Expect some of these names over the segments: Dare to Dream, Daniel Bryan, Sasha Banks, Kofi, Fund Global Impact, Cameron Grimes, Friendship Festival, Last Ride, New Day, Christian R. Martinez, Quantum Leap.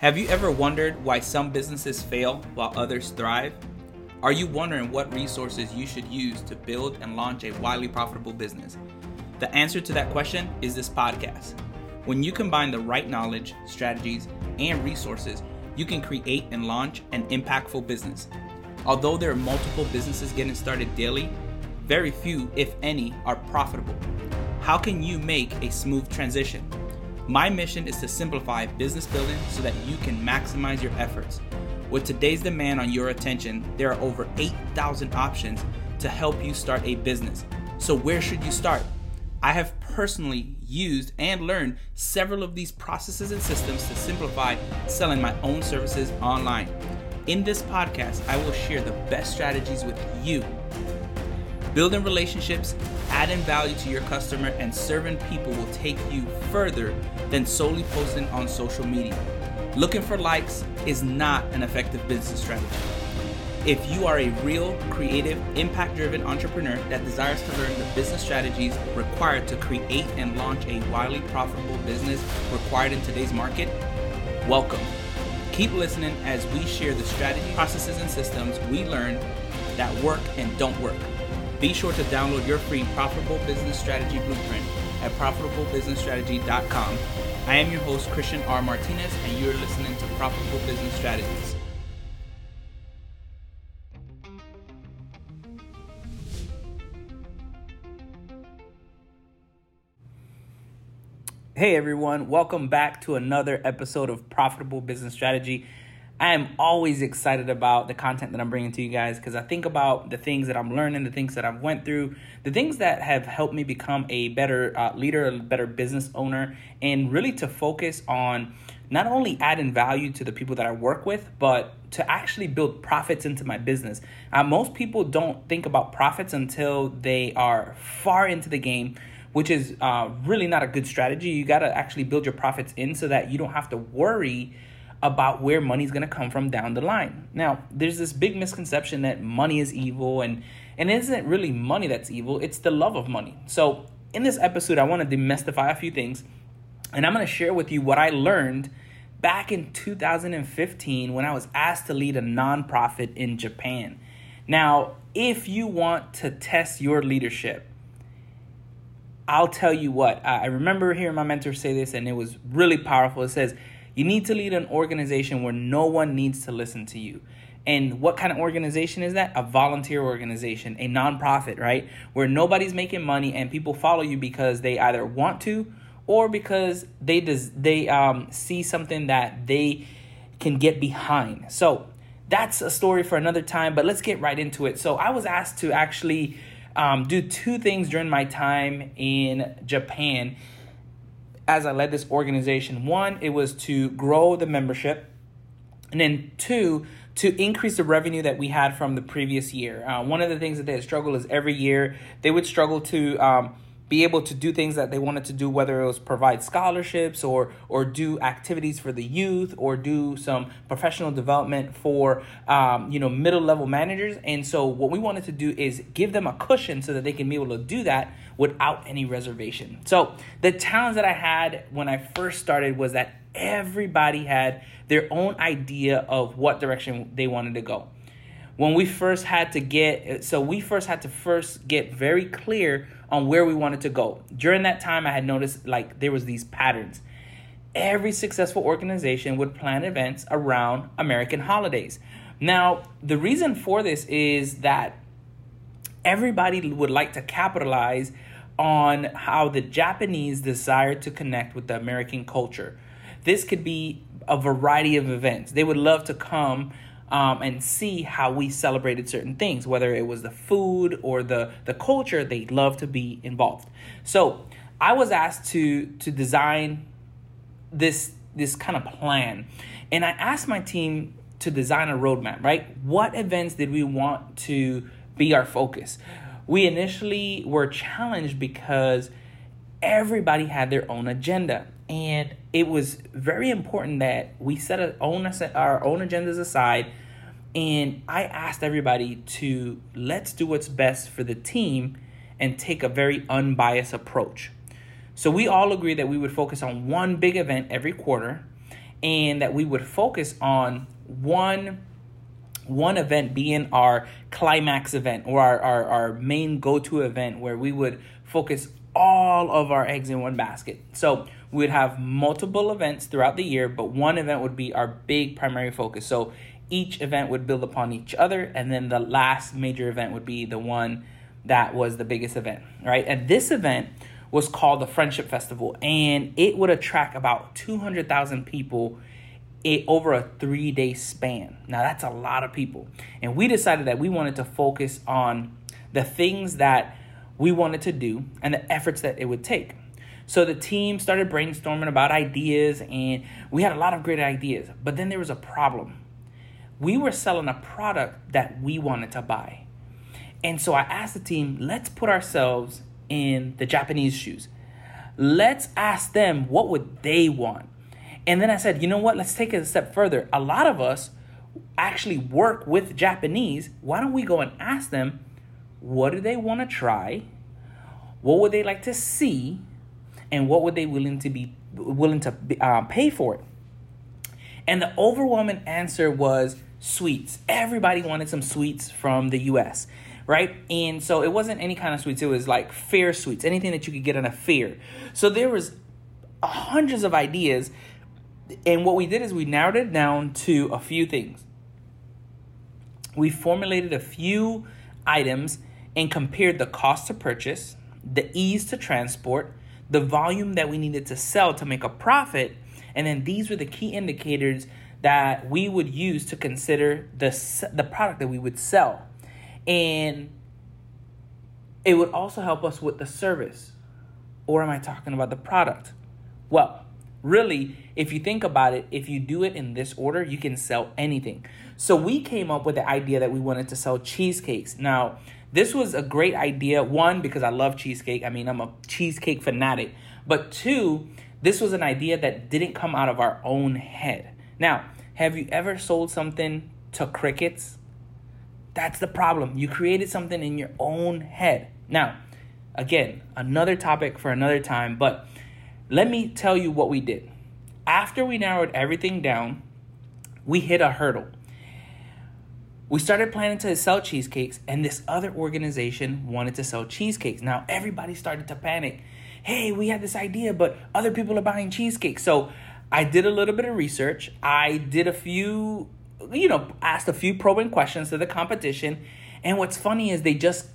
Have you ever wondered why some businesses fail while others thrive? Are you wondering what resources you should use to build and launch a widely profitable business? The answer to that question is this podcast. When you combine the right knowledge, strategies, and resources, you can create and launch an impactful business. Although there are multiple businesses getting started daily, very few, if any, are profitable. How can you make a smooth transition? My mission is to simplify business building so that you can maximize your efforts. With today's demand on your attention, there are over 8,000 options to help you start a business. So where should you start? I have personally used and learned several of these processes and systems to simplify selling my own services online. In this podcast, I will share the best strategies with you. Building relationships, adding value to your customer, and serving people will take you further than solely posting on social media. Looking for likes is not an effective business strategy. If you are a real, creative, impact-driven entrepreneur that desires to learn the business strategies required to create and launch a widely profitable business required in today's market, welcome. Keep listening as we share the strategies, processes, and systems we learn that work and don't work. Be sure to download your free Profitable Business Strategy Blueprint at profitablebusinessstrategy.com. I am your host, Christian R. Martinez, and you are listening to Profitable Business Strategies. Hey everyone, welcome back to another episode of Profitable Business Strategy. I am always excited about the content that I'm bringing to you guys because I think about the things that I'm learning, the things that I've went through, the things that have helped me become a better leader, a better business owner, and really to focus on not only adding value to the people that I work with, but to actually build profits into my business. Most people don't think about profits until they are far into the game, which is really not a good strategy. You got to actually build your profits in so that you don't have to worry about where money's gonna come from down the line. Now, there's this big misconception that money is evil, and it isn't really money that's evil, it's the love of money. So in this episode, I wanna demystify a few things, and I'm gonna share with you what I learned back in 2015 when I was asked to lead a nonprofit in Japan. Now, if you want to test your leadership, I'll tell you what, I remember hearing my mentor say this, and it was really powerful. It says, you need to lead an organization where no one needs to listen to you. And what kind of organization is that? A volunteer organization, a nonprofit, right? Where nobody's making money and people follow you because they either want to or because they see something that they can get behind. So that's a story for another time, but let's get right into it. So I was asked to actually do two things during my time in Japan as I led this organization. One, it was to grow the membership, and then two, to increase the revenue that we had from the previous year. One of the things that they had struggled is every year they would struggle to be able to do things that they wanted to do, whether it was provide scholarships or do activities for the youth or do some professional development for middle-level managers. And so what we wanted to do is give them a cushion so that they can be able to do that without any reservation. So the challenge that I had when I first started was that everybody had their own idea of what direction they wanted to go. When we first had to get very clear on where we wanted to go. During that time, I had noticed there was these patterns. Every successful organization would plan events around American holidays. Now, the reason for this is that everybody would like to capitalize on how the Japanese desire to connect with the American culture. This could be a variety of events. They would love to come and see how we celebrated certain things, whether it was the food or the culture. They love to be involved. So I was asked to design this kind of plan. And I asked my team to design a roadmap, right? What events did we want to be our focus? We initially were challenged because everybody had their own agenda. And it was very important that we set our own agendas aside. And I asked everybody to let's do what's best for the team and take a very unbiased approach. So we all agreed that we would focus on one big event every quarter. and that we would focus on one event being our climax event, or our main go-to event, where we would focus all of our eggs in one basket. So we would have multiple events throughout the year, but one event would be our big primary focus. So each event would build upon each other, and then the last major event would be the one that was the biggest event, right? And this event was called the Friendship Festival, and it would attract about 200,000 people over a 3-day span. Now, that's a lot of people. And we decided that we wanted to focus on the things that we wanted to do and the efforts that it would take. So the team started brainstorming about ideas, and we had a lot of great ideas. But then there was a problem. We were selling a product that we wanted to buy. And so I asked the team, let's put ourselves in the Japanese shoes. Let's ask them, what would they want? And then I said, you know what? Let's take it a step further. A lot of us actually work with Japanese. Why don't we go and ask them, what do they want to try? What would they like to see? And what would they willing to pay for it? And the overwhelming answer was sweets. Everybody wanted some sweets from the U.S., right? And so it wasn't any kind of sweets. It was like fair sweets, anything that you could get in a fair. So there was hundreds of ideas. And what we did is we narrowed it down to a few things. We formulated a few items and compared the cost to purchase, the ease to transport, the volume that we needed to sell to make a profit. And then these were the key indicators that we would use to consider the product that we would sell. And it would also help us with the service. Or am I talking about the product? Well, really, if you think about it, if you do it in this order, you can sell anything. So we came up with the idea that we wanted to sell cheesecakes. Now, this was a great idea. One, because I love cheesecake. I mean, I'm a cheesecake fanatic. But two, this was an idea that didn't come out of our own head. Now, have you ever sold something to crickets? That's the problem. You created something in your own head. Now, again, another topic for another time, but let me tell you what we did. After we narrowed everything down, we hit a hurdle. We started planning to sell cheesecakes, and this other organization wanted to sell cheesecakes. Now, everybody started to panic. Hey, we had this idea, but other people are buying cheesecakes. So I did a little bit of research. I did asked a few probing questions to the competition. And what's funny is they just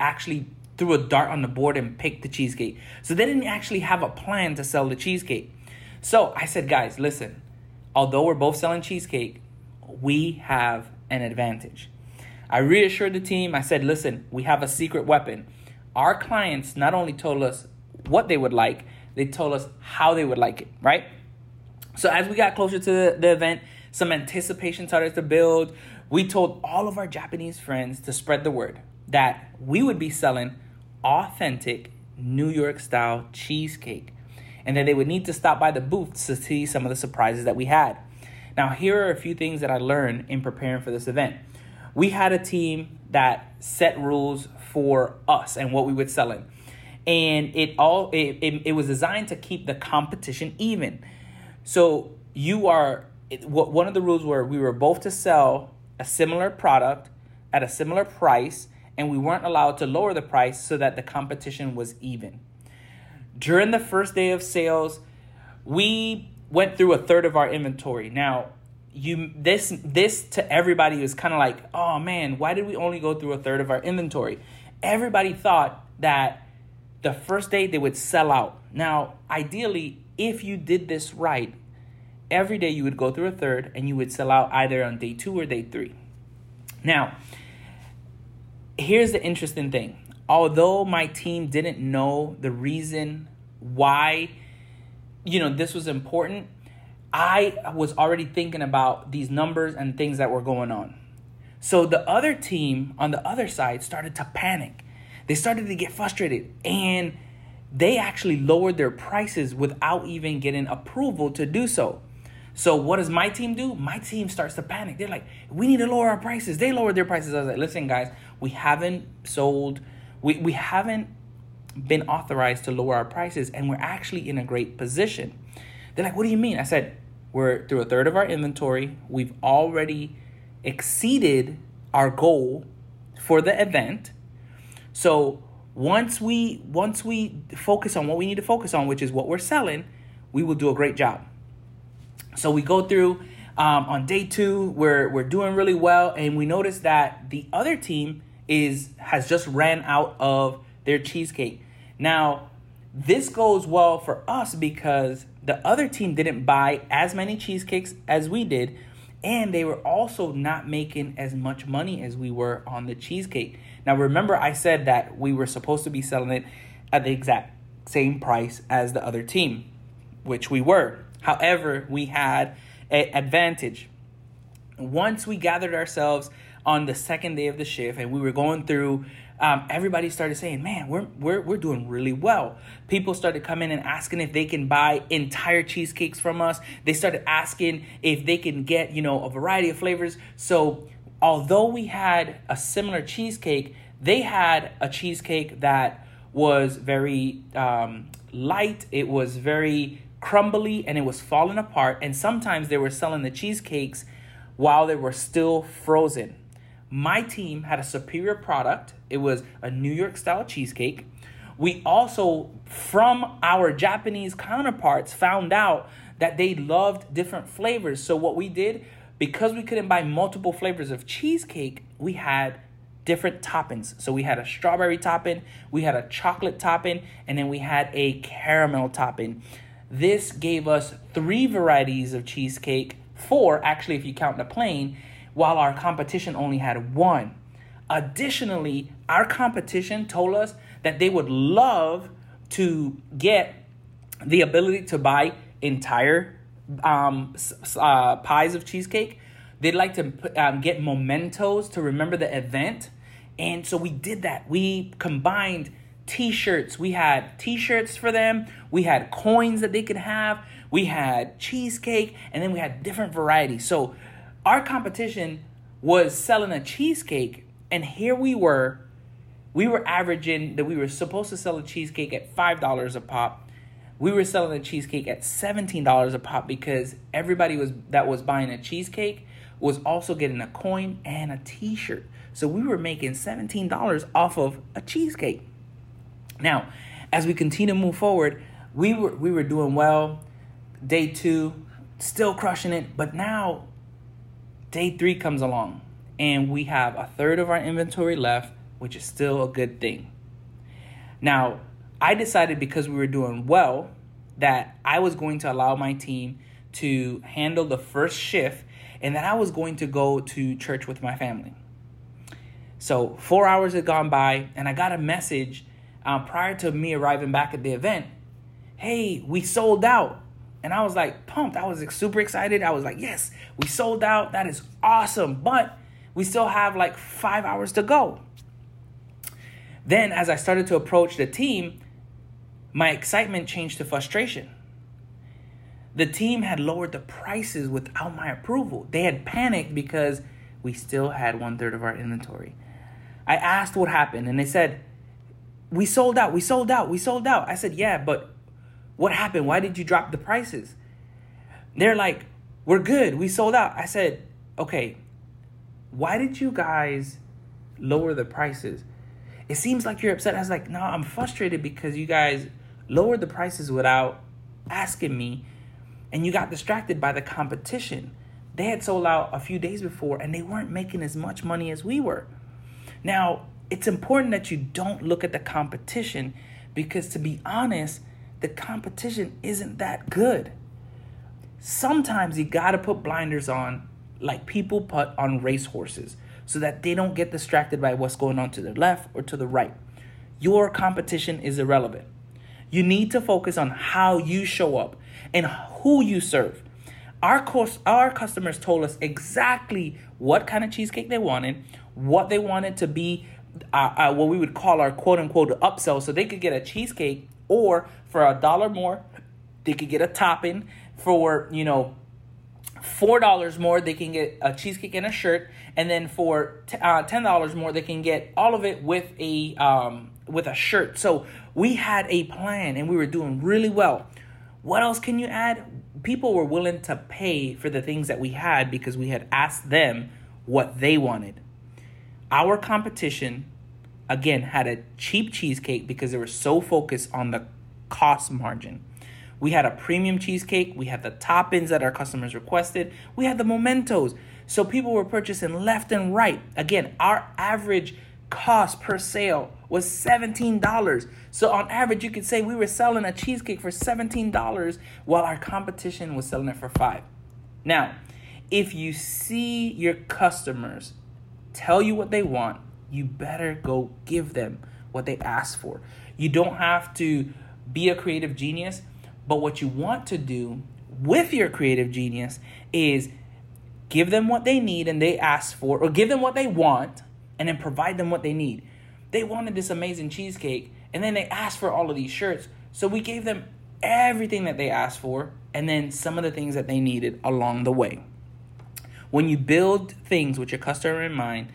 actually threw a dart on the board and picked the cheesecake. So they didn't actually have a plan to sell the cheesecake. So I said, guys, listen, although we're both selling cheesecake, we have an advantage. I reassured the team. I said, listen, we have a secret weapon. Our clients not only told us what they would like, they told us how they would like it, right? So as we got closer to the event, some anticipation started to build. We told all of our Japanese friends to spread the word that we would be selling authentic New York-style cheesecake, and that they would need to stop by the booth to see some of the surprises that we had. Now, here are a few things that I learned in preparing for this event. We had a team that set rules for us and what we would sell in. And it was designed to keep the competition even. So one of the rules were we were both to sell a similar product at a similar price, and we weren't allowed to lower the price so that the competition was even. During the first day of sales, we went through a third of our inventory. Now, this to everybody was kind of like, oh man, why did we only go through a third of our inventory? Everybody thought that the first day they would sell out. Now, ideally, if you did this right, every day you would go through a third and you would sell out either on day 2 or day 3. Now, here's the interesting thing. Although my team didn't know the reason why, this was important, I was already thinking about these numbers and things that were going on. So the other team on the other side started to panic. They started to get frustrated, and they actually lowered their prices without even getting approval to do so. So what does my team do? My team starts to panic. They're like, we need to lower our prices. They lowered their prices. I was like, listen, guys, we haven't sold. We haven't been authorized to lower our prices, and we're actually in a great position. They're like, what do you mean? I said, We're through a third of our inventory. We've already exceeded our goal for the event. So once we focus on what we need to focus on, which is what we're selling, we will do a great job. So we go through on day two, we're doing really well, and we notice that the other team has just ran out of their cheesecake. Now, this goes well for us because the other team didn't buy as many cheesecakes as we did, and they were also not making as much money as we were on the cheesecake. Now, remember I said that we were supposed to be selling it at the exact same price as the other team, which we were. However, we had an advantage. Once we gathered ourselves on the second day of the shift and we were going through, everybody started saying, man, we're doing really well. People started coming and asking if they can buy entire cheesecakes from us. They started asking if they can get, a variety of flavors. So although we had a similar cheesecake, they had a cheesecake that was very light. It was very crumbly and it was falling apart. And sometimes they were selling the cheesecakes while they were still frozen. My team had a superior product. It was a New York style cheesecake. We also, from our Japanese counterparts, found out that they loved different flavors. So what we did, because we couldn't buy multiple flavors of cheesecake, we had different toppings. So we had a strawberry topping, we had a chocolate topping, and then we had a caramel topping. This gave us 3 varieties of cheesecake, 4 actually if you count the plain, while our competition only had 1. Additionally, our competition told us that they would love to get the ability to buy entire pies of cheesecake. They'd like to get mementos to remember the event. And so we did that. We combined T-shirts. We had T-shirts for them. We had coins that they could have. We had cheesecake. And then we had different varieties. So our competition was selling a cheesecake. And here we were averaging that we were supposed to sell a cheesecake at $5 a pop. We were selling a cheesecake at $17 a pop because everybody that was buying a cheesecake was also getting a coin and a T-shirt. So we were making $17 off of a cheesecake. Now, as we continue to move forward, we were doing well. Day 2, still crushing it. But now, day 3 comes along. And we have a third of our inventory left, which is still a good thing. Now, I decided because we were doing well that I was going to allow my team to handle the first shift and that I was going to go to church with my family. So 4 hours had gone by and I got a message prior to me arriving back at the event. Hey, we sold out. And I was like pumped. I was super excited. I was like, yes, we sold out. That is awesome. But we still have 5 hours to go. Then as I started to approach the team, my excitement changed to frustration. The team had lowered the prices without my approval. They had panicked because we still had 1/3 of our inventory. I asked what happened and they said, we sold out, we sold out, we sold out. I said, yeah, but what happened? Why did you drop the prices? They're like, we're good, we sold out. I said, okay, why did you guys lower the prices? It seems like you're upset. I was like, no, I'm frustrated because you guys lowered the prices without asking me and you got distracted by the competition. They had sold out a few days before and they weren't making as much money as we were. Now, it's important that you don't look at the competition because, to be honest, the competition isn't that good. Sometimes you got to put blinders on like people put on racehorses so that they don't get distracted by what's going on to the left or to the right. Your competition is irrelevant. You need to focus on how you show up and who you serve. Our customers told us exactly what kind of cheesecake they wanted, what they wanted to be what we would call our quote-unquote upsell, so they could get a cheesecake or for $1 more, they could get a topping for, $4 more, they can get a cheesecake and a shirt, and then for $10 more, they can get all of it with a shirt. So we had a plan, and we were doing really well. What else can you add? People were willing to pay for the things that we had because we had asked them what they wanted. Our competition, again, had a cheap cheesecake because they were so focused on the cost margin. We had a premium cheesecake. We had the toppings that our customers requested. We had the mementos. So people were purchasing left and right. Again, our average cost per sale was $17. So on average, you could say we were selling a cheesecake for $17 while our competition was selling it for $5. Now, if you see your customers tell you what they want, you better go give them what they ask for. You don't have to be a creative genius, but what you want to do with your creative genius is give them what they need and they ask for, or give them what they want and then provide them what they need. They wanted this amazing cheesecake, and then they asked for all of these shirts. So we gave them everything that they asked for, and then some of the things that they needed along the way. When you build things with your customer in mind,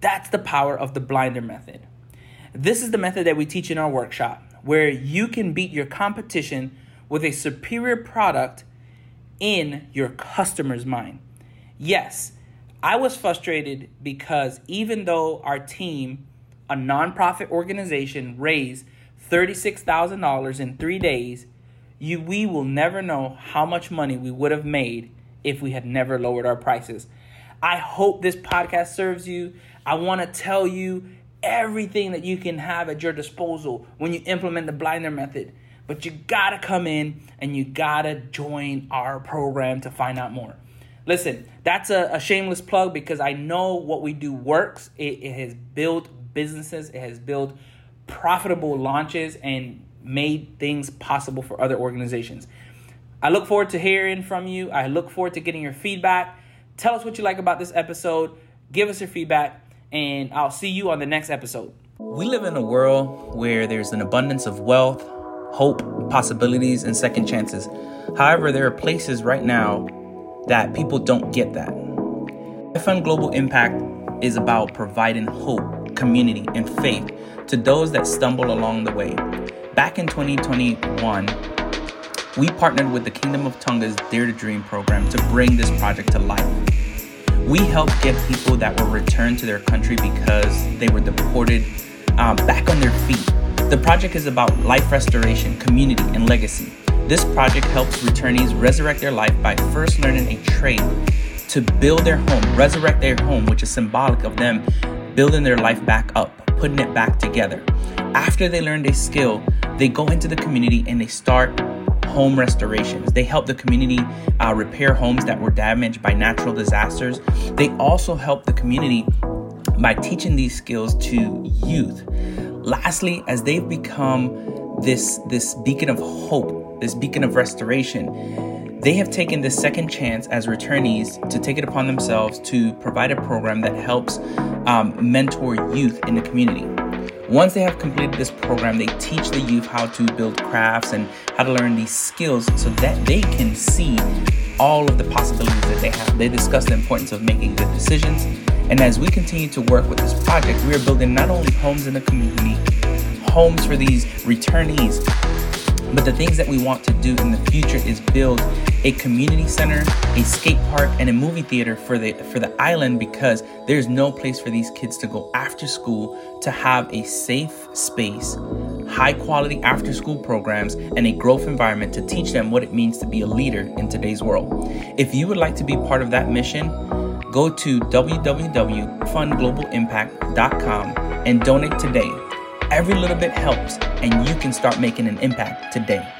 that's the power of the blinder method. This is the method that we teach in our workshop, where you can beat your competition with a superior product in your customer's mind. Yes, I was frustrated because even though our team, a nonprofit organization, raised $36,000 in 3 days, we will never know how much money we would have made if we had never lowered our prices. I hope this podcast serves you. I want to tell you everything that you can have at your disposal when you implement the blinder method. But you got to come in and you got to join our program to find out more. Listen, that's a shameless plug because I know what we do works. It has built businesses. It has built profitable launches and made things possible for other organizations. I look forward to hearing from you. I look forward to getting your feedback. Tell us what you like about this episode. Give us your feedback, and I'll see you on the next episode. We live in a world where there's an abundance of wealth, hope, possibilities, and second chances. However, there are places right now that people don't get that. Fund Global Impact is about providing hope, community, and faith to those that stumble along the way. Back in 2021, we partnered with the Kingdom of Tonga's Dare to Dream program to bring this project to life. We helped get people that were returned to their country because they were deported back on their feet. The project is about life restoration, community, and legacy. This project helps returnees resurrect their life by first learning a trade to build their home, resurrect their home, which is symbolic of them building their life back up, putting it back together. After they learn a skill, they go into the community and they start home restorations. They help the community repair homes that were damaged by natural disasters. They also help the community by teaching these skills to youth. Lastly, as they've become this beacon of hope, this beacon of restoration, they have taken this second chance as returnees to take it upon themselves to provide a program that helps mentor youth in the community. Once they have completed this program, they teach the youth how to build crafts and how to learn these skills so that they can see all of the possibilities that they have. They discuss the importance of making good decisions. And as we continue to work with this project, we are building not only homes in the community, homes for these returnees, but the things that we want to do in the future is build a community center, a skate park, and a movie theater for the island, because there's no place for these kids to go after school to have a safe space, high quality after school programs, and a growth environment to teach them what it means to be a leader in today's world. If you would like to be part of that mission, go to www.fundglobalimpact.com and donate today. Every little bit helps, and you can start making an impact today.